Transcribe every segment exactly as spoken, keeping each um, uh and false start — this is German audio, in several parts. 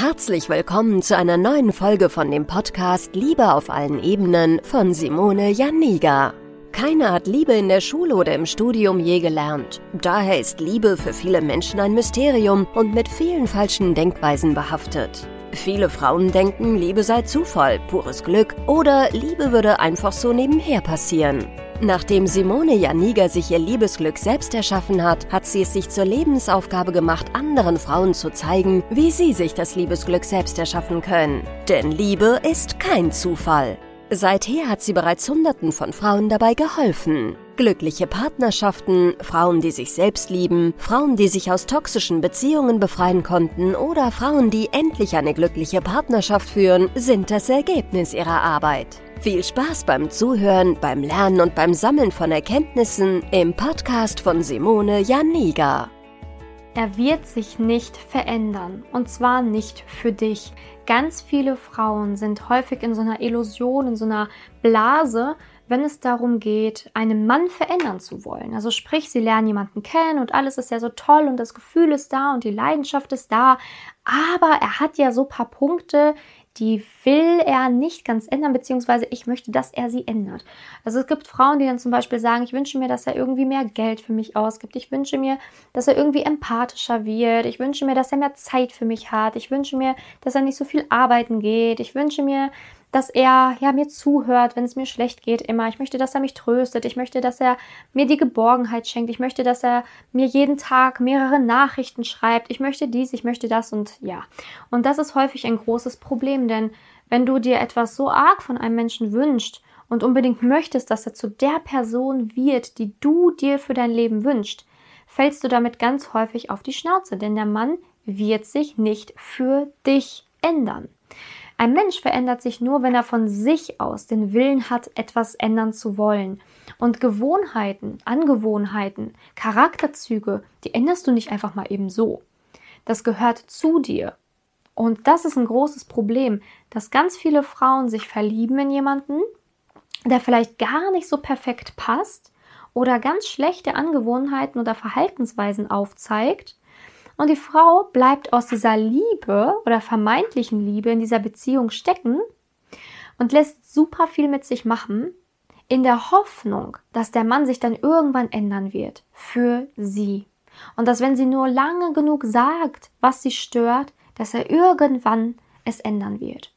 Herzlich willkommen zu einer neuen Folge von dem Podcast Liebe auf allen Ebenen von Simone Janiga. Keiner hat Liebe in der Schule oder im Studium je gelernt. Daher ist Liebe für viele Menschen ein Mysterium und mit vielen falschen Denkweisen behaftet. Viele Frauen denken, Liebe sei Zufall, pures Glück oder Liebe würde einfach so nebenher passieren. Nachdem Simone Janiga sich ihr Liebesglück selbst erschaffen hat, hat sie es sich zur Lebensaufgabe gemacht, anderen Frauen zu zeigen, wie sie sich das Liebesglück selbst erschaffen können. Denn Liebe ist kein Zufall. Seither hat sie bereits Hunderten von Frauen dabei geholfen. Glückliche Partnerschaften, Frauen, die sich selbst lieben, Frauen, die sich aus toxischen Beziehungen befreien konnten oder Frauen, die endlich eine glückliche Partnerschaft führen, sind das Ergebnis ihrer Arbeit. Viel Spaß beim Zuhören, beim Lernen und beim Sammeln von Erkenntnissen im Podcast von Simone Janiga. Er wird sich nicht verändern, und zwar nicht für dich. Ganz viele Frauen sind häufig in so einer Illusion, in so einer Blase, wenn es darum geht, einen Mann verändern zu wollen. Also sprich, sie lernen jemanden kennen und alles ist ja so toll und das Gefühl ist da und die Leidenschaft ist da, aber er hat ja so ein paar Punkte, die will er nicht ganz ändern, beziehungsweise ich möchte, dass er sie ändert. Also es gibt Frauen, die dann zum Beispiel sagen, ich wünsche mir, dass er irgendwie mehr Geld für mich ausgibt. Ich wünsche mir, dass er irgendwie empathischer wird. Ich wünsche mir, dass er mehr Zeit für mich hat. Ich wünsche mir, dass er nicht so viel arbeiten geht. Ich wünsche mir, dass er ja mir zuhört, wenn es mir schlecht geht immer. Ich möchte, dass er mich tröstet. Ich möchte, dass er mir die Geborgenheit schenkt. Ich möchte, dass er mir jeden Tag mehrere Nachrichten schreibt. Ich möchte dies, ich möchte das und ja. Und das ist häufig ein großes Problem, denn wenn du dir etwas so arg von einem Menschen wünschst und unbedingt möchtest, dass er zu der Person wird, die du dir für dein Leben wünschst, fällst du damit ganz häufig auf die Schnauze, denn der Mann wird sich nicht für dich ändern. Ein Mensch verändert sich nur, wenn er von sich aus den Willen hat, etwas ändern zu wollen. Und Gewohnheiten, Angewohnheiten, Charakterzüge, die änderst du nicht einfach mal eben so. Das gehört zu dir. Und das ist ein großes Problem, dass ganz viele Frauen sich verlieben in jemanden, der vielleicht gar nicht so perfekt passt oder ganz schlechte Angewohnheiten oder Verhaltensweisen aufzeigt. Und die Frau bleibt aus dieser Liebe oder vermeintlichen Liebe in dieser Beziehung stecken und lässt super viel mit sich machen, in der Hoffnung, dass der Mann sich dann irgendwann ändern wird für sie. Und dass, wenn sie nur lange genug sagt, was sie stört, dass er irgendwann es ändern wird.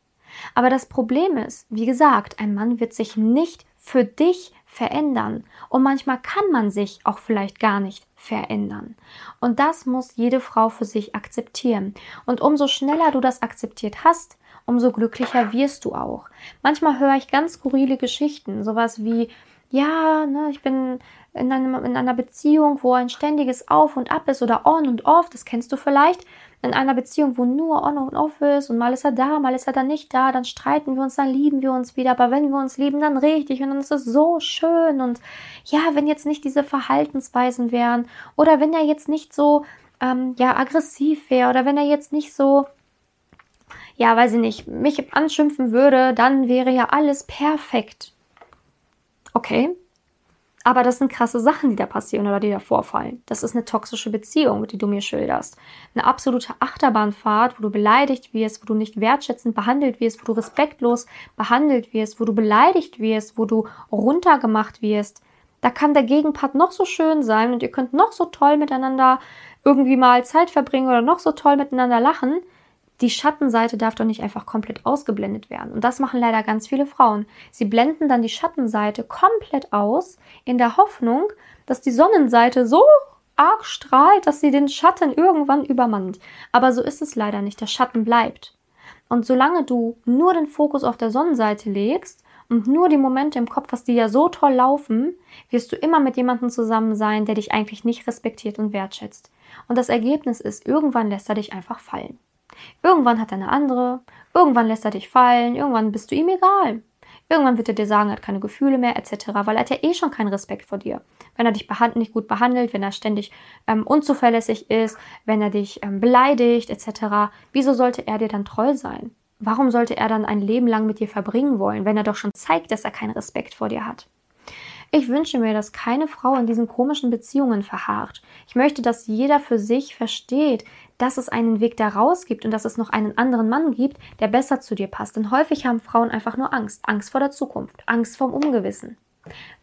Aber das Problem ist, wie gesagt, ein Mann wird sich nicht für dich verändern. Und manchmal kann man sich auch vielleicht gar nicht verändern. Und das muss jede Frau für sich akzeptieren. Und umso schneller du das akzeptiert hast, umso glücklicher wirst du auch. Manchmal höre ich ganz skurrile Geschichten, sowas wie, ja, ne, ich bin in, einem, in einer Beziehung, wo ein ständiges Auf und Ab ist oder On und Off, das kennst du vielleicht, in einer Beziehung, wo nur On und Off ist und mal ist er da, mal ist er dann nicht da, dann streiten wir uns, dann lieben wir uns wieder, aber wenn wir uns lieben, dann richtig und dann ist es so schön und ja, wenn jetzt nicht diese Verhaltensweisen wären oder wenn er jetzt nicht so ähm, ja, aggressiv wäre oder wenn er jetzt nicht so, ja, weiß ich nicht, mich anschimpfen würde, dann wäre ja alles perfekt. Okay, aber das sind krasse Sachen, die da passieren oder die da vorfallen. Das ist eine toxische Beziehung, die du mir schilderst. Eine absolute Achterbahnfahrt, wo du beleidigt wirst, wo du nicht wertschätzend behandelt wirst, wo du respektlos behandelt wirst, wo du beleidigt wirst, wo du runtergemacht wirst. Da kann der Gegenpart noch so schön sein und ihr könnt noch so toll miteinander irgendwie mal Zeit verbringen oder noch so toll miteinander lachen. Die Schattenseite darf doch nicht einfach komplett ausgeblendet werden. Und das machen leider ganz viele Frauen. Sie blenden dann die Schattenseite komplett aus, in der Hoffnung, dass die Sonnenseite so arg strahlt, dass sie den Schatten irgendwann übermannt. Aber so ist es leider nicht. Der Schatten bleibt. Und solange du nur den Fokus auf der Sonnenseite legst und nur die Momente im Kopf hast, die ja so toll laufen, wirst du immer mit jemandem zusammen sein, der dich eigentlich nicht respektiert und wertschätzt. Und das Ergebnis ist, irgendwann lässt er dich einfach fallen. Irgendwann hat er eine andere, irgendwann lässt er dich fallen, irgendwann bist du ihm egal. Irgendwann wird er dir sagen, er hat keine Gefühle mehr et cetera, weil er hat ja eh schon keinen Respekt vor dir. Wenn er dich behand- nicht gut behandelt, wenn er ständig ähm, unzuverlässig ist, wenn er dich ähm, beleidigt et cetera, wieso sollte er dir dann treu sein? Warum sollte er dann ein Leben lang mit dir verbringen wollen, wenn er doch schon zeigt, dass er keinen Respekt vor dir hat? Ich wünsche mir, dass keine Frau in diesen komischen Beziehungen verharrt. Ich möchte, dass jeder für sich versteht, dass es einen Weg da raus gibt und dass es noch einen anderen Mann gibt, der besser zu dir passt. Denn häufig haben Frauen einfach nur Angst. Angst vor der Zukunft, Angst vorm Ungewissen.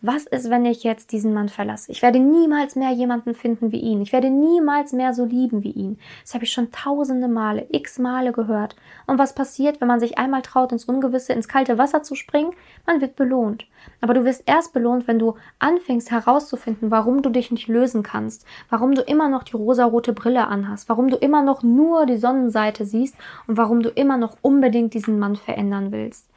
Was ist, wenn ich jetzt diesen Mann verlasse? Ich werde niemals mehr jemanden finden wie ihn. Ich werde niemals mehr so lieben wie ihn. Das habe ich schon tausende Male, x Male gehört. Und was passiert, wenn man sich einmal traut, ins Ungewisse, ins kalte Wasser zu springen? Man wird belohnt. Aber du wirst erst belohnt, wenn du anfängst herauszufinden, warum du dich nicht lösen kannst, warum du immer noch die rosarote Brille anhast, warum du immer noch nur die Sonnenseite siehst und warum du immer noch unbedingt diesen Mann verändern willst.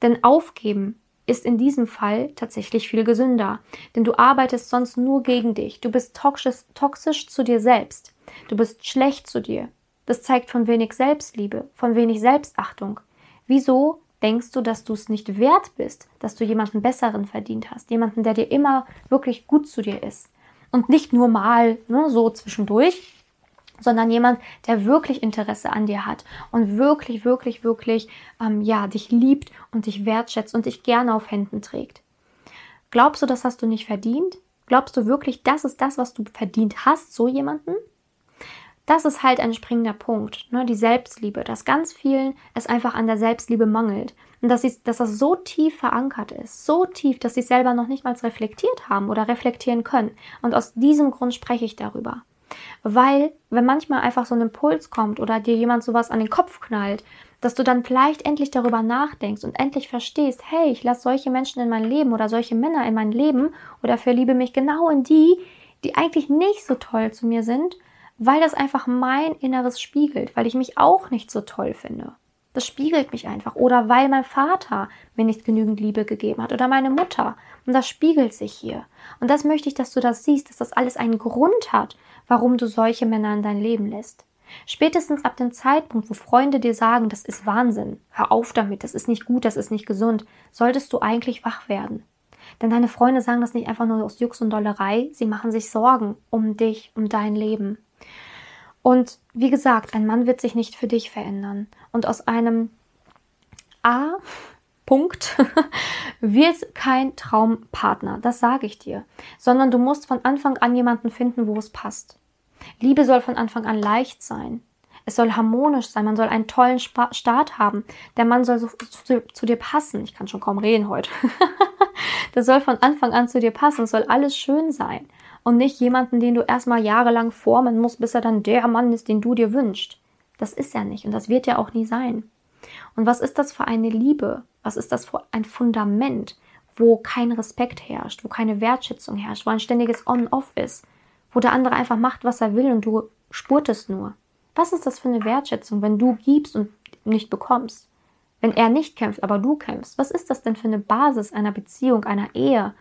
Denn aufgeben ist in diesem Fall tatsächlich viel gesünder, denn du arbeitest sonst nur gegen dich. Du bist toxisch, toxisch zu dir selbst. Du bist schlecht zu dir. Das zeigt von wenig Selbstliebe, von wenig Selbstachtung. Wieso denkst du, dass du es nicht wert bist, dass du jemanden Besseren verdient hast, jemanden, der dir immer wirklich gut zu dir ist und nicht nur mal, ne, so zwischendurch, sondern jemand, der wirklich Interesse an dir hat und wirklich, wirklich, wirklich ähm, ja, dich liebt und dich wertschätzt und dich gerne auf Händen trägt. Glaubst du, das hast du nicht verdient? Glaubst du wirklich, das ist das, was du verdient hast, so jemanden? Das ist halt ein springender Punkt, ne? Die Selbstliebe, dass ganz vielen es einfach an der Selbstliebe mangelt. Und dass, sie, dass das so tief verankert ist, so tief, dass sie es selber noch nicht mal reflektiert haben oder reflektieren können. Und aus diesem Grund spreche ich darüber. Weil, wenn manchmal einfach so ein Impuls kommt oder dir jemand sowas an den Kopf knallt, dass du dann vielleicht endlich darüber nachdenkst und endlich verstehst, hey, ich lasse solche Menschen in mein Leben oder solche Männer in mein Leben oder verliebe mich genau in die, die eigentlich nicht so toll zu mir sind, weil das einfach mein Inneres spiegelt, weil ich mich auch nicht so toll finde. Das spiegelt mich einfach. Oder weil mein Vater mir nicht genügend Liebe gegeben hat oder meine Mutter. Und das spiegelt sich hier. Und das möchte ich, dass du das siehst, dass das alles einen Grund hat, warum du solche Männer in dein Leben lässt. Spätestens ab dem Zeitpunkt, wo Freunde dir sagen, das ist Wahnsinn, hör auf damit, das ist nicht gut, das ist nicht gesund, solltest du eigentlich wach werden. Denn deine Freunde sagen das nicht einfach nur aus Jux und Dollerei, sie machen sich Sorgen um dich, um dein Leben. Und wie gesagt, ein Mann wird sich nicht für dich verändern. Und aus einem A-Punkt wird kein Traumpartner, das sage ich dir. Sondern du musst von Anfang an jemanden finden, wo es passt. Liebe soll von Anfang an leicht sein. Es soll harmonisch sein, man soll einen tollen Sp- Start haben. Der Mann soll so, zu, zu dir passen. Ich kann schon kaum reden heute. Das soll von Anfang an zu dir passen, es soll alles schön sein. Und nicht jemanden, den du erstmal jahrelang formen musst, bis er dann der Mann ist, den du dir wünschst. Das ist er nicht und das wird er auch nie sein. Und was ist das für eine Liebe? Was ist das für ein Fundament, wo kein Respekt herrscht, wo keine Wertschätzung herrscht, wo ein ständiges On-Off ist, wo der andere einfach macht, was er will und du spurtest nur? Was ist das für eine Wertschätzung, wenn du gibst und nicht bekommst? Wenn er nicht kämpft, aber du kämpfst? Was ist das denn für eine Basis einer Beziehung, einer Ehe,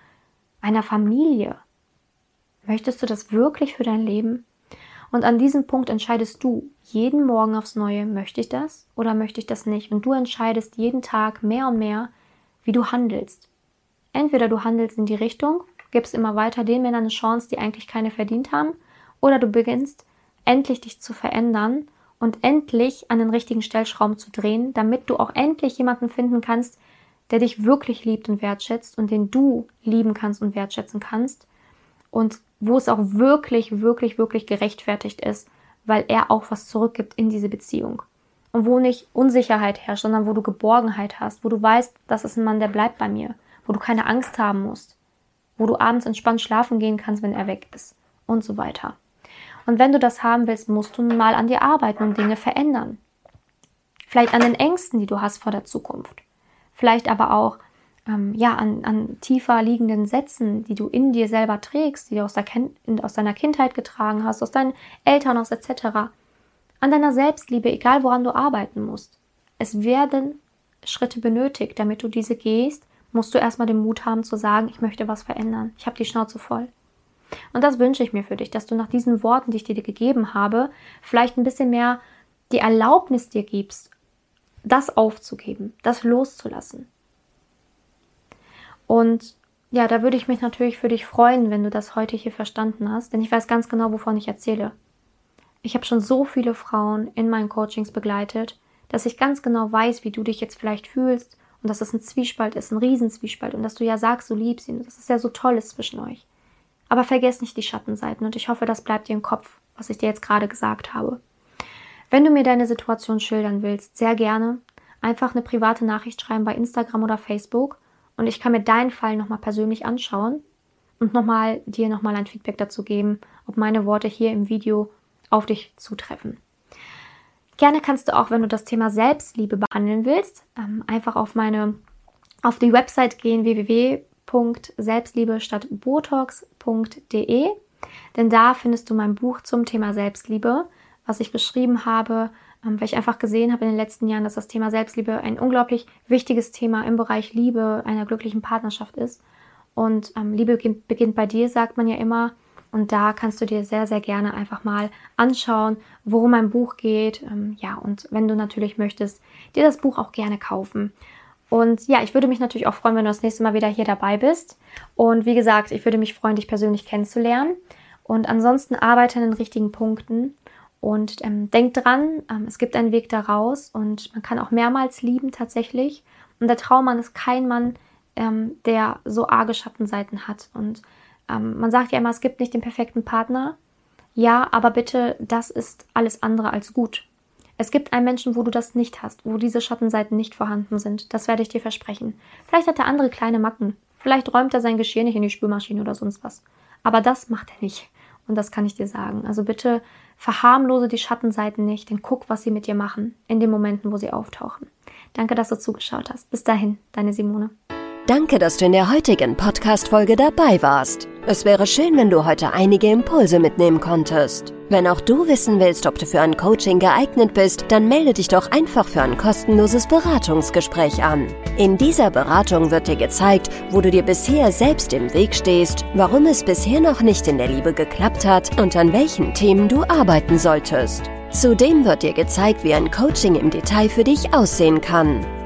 einer Familie? Möchtest du das wirklich für dein Leben? Und an diesem Punkt entscheidest du jeden Morgen aufs Neue, möchte ich das oder möchte ich das nicht? Und du entscheidest jeden Tag mehr und mehr, wie du handelst. Entweder du handelst in die Richtung, gibst immer weiter den Männern eine Chance, die eigentlich keine verdient haben, oder du beginnst endlich dich zu verändern und endlich an den richtigen Stellschrauben zu drehen, damit du auch endlich jemanden finden kannst, der dich wirklich liebt und wertschätzt und den du lieben kannst und wertschätzen kannst. Und wo es auch wirklich, wirklich, wirklich gerechtfertigt ist, weil er auch was zurückgibt in diese Beziehung. Und wo nicht Unsicherheit herrscht, sondern wo du Geborgenheit hast, wo du weißt, das ist ein Mann, der bleibt bei mir, wo du keine Angst haben musst, wo du abends entspannt schlafen gehen kannst, wenn er weg ist und so weiter. Und wenn du das haben willst, musst du mal an dir arbeiten und Dinge verändern. Vielleicht an den Ängsten, die du hast vor der Zukunft. Vielleicht aber auch Ja, an, an tiefer liegenden Sätzen, die du in dir selber trägst, die du aus, der, aus deiner Kindheit getragen hast, aus deinen Eltern, aus et cetera. An deiner Selbstliebe, egal woran du arbeiten musst. Es werden Schritte benötigt, damit du diese gehst, musst du erstmal den Mut haben zu sagen, ich möchte was verändern, ich habe die Schnauze voll. Und das wünsche ich mir für dich, dass du nach diesen Worten, die ich dir gegeben habe, vielleicht ein bisschen mehr die Erlaubnis dir gibst, das aufzugeben, das loszulassen. Und ja, da würde ich mich natürlich für dich freuen, wenn du das heute hier verstanden hast, denn ich weiß ganz genau, wovon ich erzähle. Ich habe schon so viele Frauen in meinen Coachings begleitet, dass ich ganz genau weiß, wie du dich jetzt vielleicht fühlst Und dass das ein Zwiespalt ist, ein Riesenzwiespalt. Und dass du ja sagst, du liebst ihn. Und dass es ja so toll ist zwischen euch. Aber vergesst nicht die Schattenseiten. Und ich hoffe, das bleibt dir im Kopf, was ich dir jetzt gerade gesagt habe. Wenn du mir deine Situation schildern willst, sehr gerne. Einfach eine private Nachricht schreiben bei Instagram oder Facebook. Und ich kann mir deinen Fall nochmal persönlich anschauen und nochmal dir nochmal ein Feedback dazu geben, ob meine Worte hier im Video auf dich zutreffen. Gerne kannst du auch, wenn du das Thema Selbstliebe behandeln willst, einfach auf meine, auf die Website gehen, w w w punkt selbstliebe statt botox punkt de, denn da findest du mein Buch zum Thema Selbstliebe, was ich geschrieben habe, weil ich einfach gesehen habe in den letzten Jahren, dass das Thema Selbstliebe ein unglaublich wichtiges Thema im Bereich Liebe einer glücklichen Partnerschaft ist. Und ähm, Liebe beginnt bei dir, sagt man ja immer. Und da kannst du dir sehr, sehr gerne einfach mal anschauen, worum mein Buch geht. Ähm, ja, und wenn du natürlich möchtest, dir das Buch auch gerne kaufen. Und ja, ich würde mich natürlich auch freuen, wenn du das nächste Mal wieder hier dabei bist. Und wie gesagt, ich würde mich freuen, dich persönlich kennenzulernen. Und ansonsten arbeite an den richtigen Punkten. Und ähm, denk dran, ähm, es gibt einen Weg da raus und man kann auch mehrmals lieben tatsächlich. Und der Traummann ist kein Mann, ähm, der so arge Schattenseiten hat. Und ähm, man sagt ja immer, es gibt nicht den perfekten Partner. Ja, aber bitte, das ist alles andere als gut. Es gibt einen Menschen, wo du das nicht hast, wo diese Schattenseiten nicht vorhanden sind. Das werde ich dir versprechen. Vielleicht hat er andere kleine Macken. Vielleicht räumt er sein Geschirr nicht in die Spülmaschine oder sonst was. Aber das macht er nicht. Und das kann ich dir sagen. Also bitte verharmlose die Schattenseiten nicht, denn guck, was sie mit dir machen in den Momenten, wo sie auftauchen. Danke, dass du zugeschaut hast. Bis dahin, deine Simone. Danke, dass du in der heutigen Podcast-Folge dabei warst. Es wäre schön, wenn du heute einige Impulse mitnehmen konntest. Wenn auch du wissen willst, ob du für ein Coaching geeignet bist, dann melde dich doch einfach für ein kostenloses Beratungsgespräch an. In dieser Beratung wird dir gezeigt, wo du dir bisher selbst im Weg stehst, warum es bisher noch nicht in der Liebe geklappt hat und an welchen Themen du arbeiten solltest. Zudem wird dir gezeigt, wie ein Coaching im Detail für dich aussehen kann.